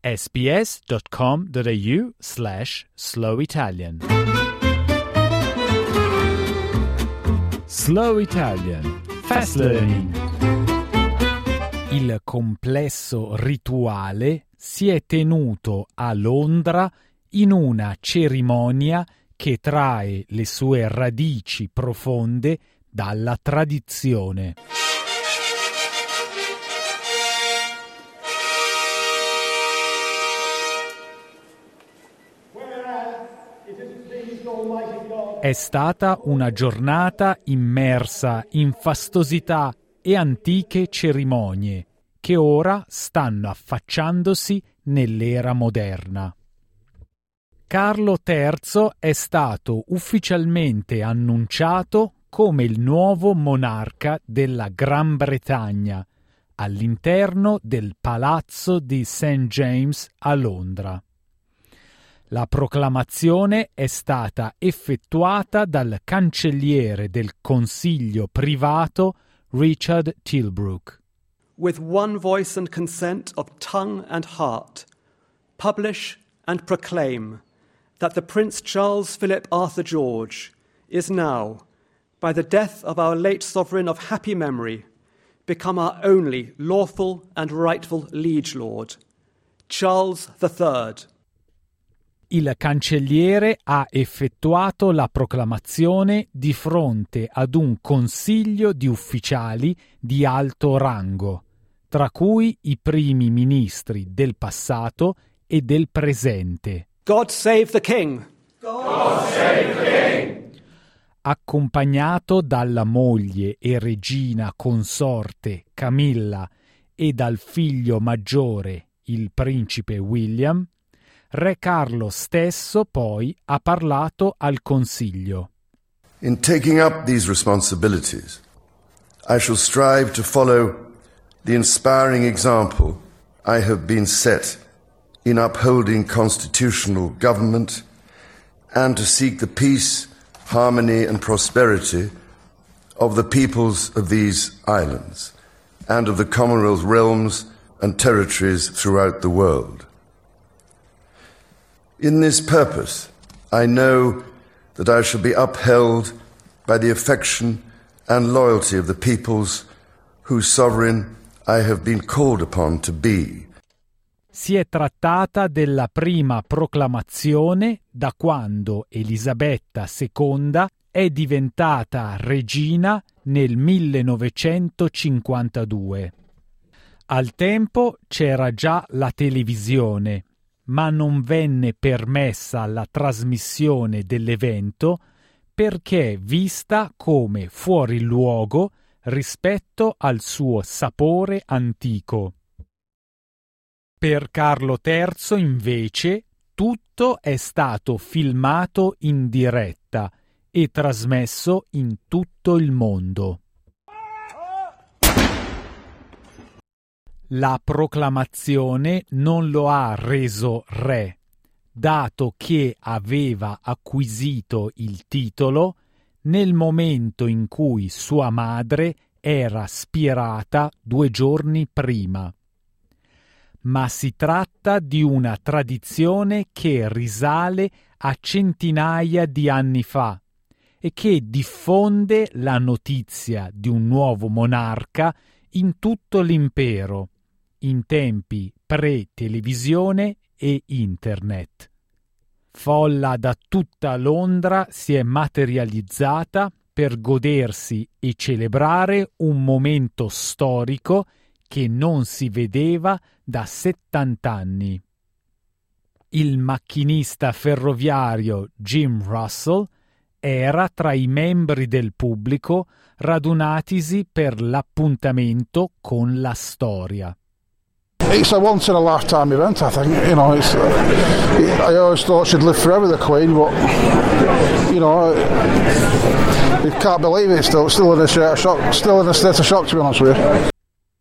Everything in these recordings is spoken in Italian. sbs.com.au/slowitalian Slow Italian Fast Learning. Il complesso rituale si è tenuto a Londra in una cerimonia che trae le sue radici profonde dalla tradizione. È stata una giornata immersa in fastosità e antiche cerimonie che ora stanno affacciandosi nell'era moderna. Carlo III è stato ufficialmente annunciato come il nuovo monarca della Gran Bretagna all'interno del palazzo di St. James a Londra. La proclamazione è stata effettuata dal cancelliere del Consiglio privato Richard Tilbrook. With one voice and consent of tongue and heart, publish and proclaim that the Prince Charles Philip Arthur George is now, by the death of our late sovereign of happy memory, become our only lawful and rightful liege lord, Charles III. Il cancelliere ha effettuato la proclamazione di fronte ad un consiglio di ufficiali di alto rango, tra cui i primi ministri del passato e del presente. God save the King! God save the King! Accompagnato dalla moglie e regina consorte Camilla e dal figlio maggiore, il principe William, Re Carlo stesso poi ha parlato al Consiglio. In taking up these responsibilities, I shall strive to follow the inspiring example I have been set in upholding constitutional government and to seek the peace, harmony and prosperity of the peoples of these islands and of the Commonwealth realms and territories throughout the world. In this purpose, I know that I shall be upheld by the affection and loyalty of the peoples whose sovereign I have been called upon to be. Si è trattata della prima proclamazione da quando Elisabetta II è diventata regina nel 1952. Al tempo c'era già la televisione, ma non venne permessa la trasmissione dell'evento perché vista come fuori luogo rispetto al suo sapore antico. Per Carlo III, invece, tutto è stato filmato in diretta e trasmesso in tutto il mondo. La proclamazione non lo ha reso re, dato che aveva acquisito il titolo nel momento in cui sua madre era spirata 2 giorni prima. Ma si tratta di una tradizione che risale a centinaia di anni fa e che diffonde la notizia di un nuovo monarca in tutto l'impero, in tempi pre-televisione e internet. Folla da tutta Londra si è materializzata per godersi e celebrare un momento storico che non si vedeva da 70 anni. Il macchinista ferroviario Jim Russell era tra i membri del pubblico radunatisi per l'appuntamento con la storia. It's a once in a lifetime event, I think, you know, I always thought she'd live forever, the Queen, but, you know, you can't believe it, still in a state of shock, to be honest with you.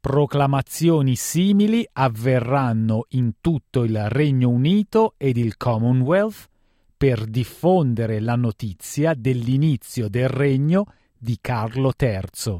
Proclamazioni simili avverranno in tutto il Regno Unito ed il Commonwealth per diffondere la notizia dell'inizio del regno di Carlo III.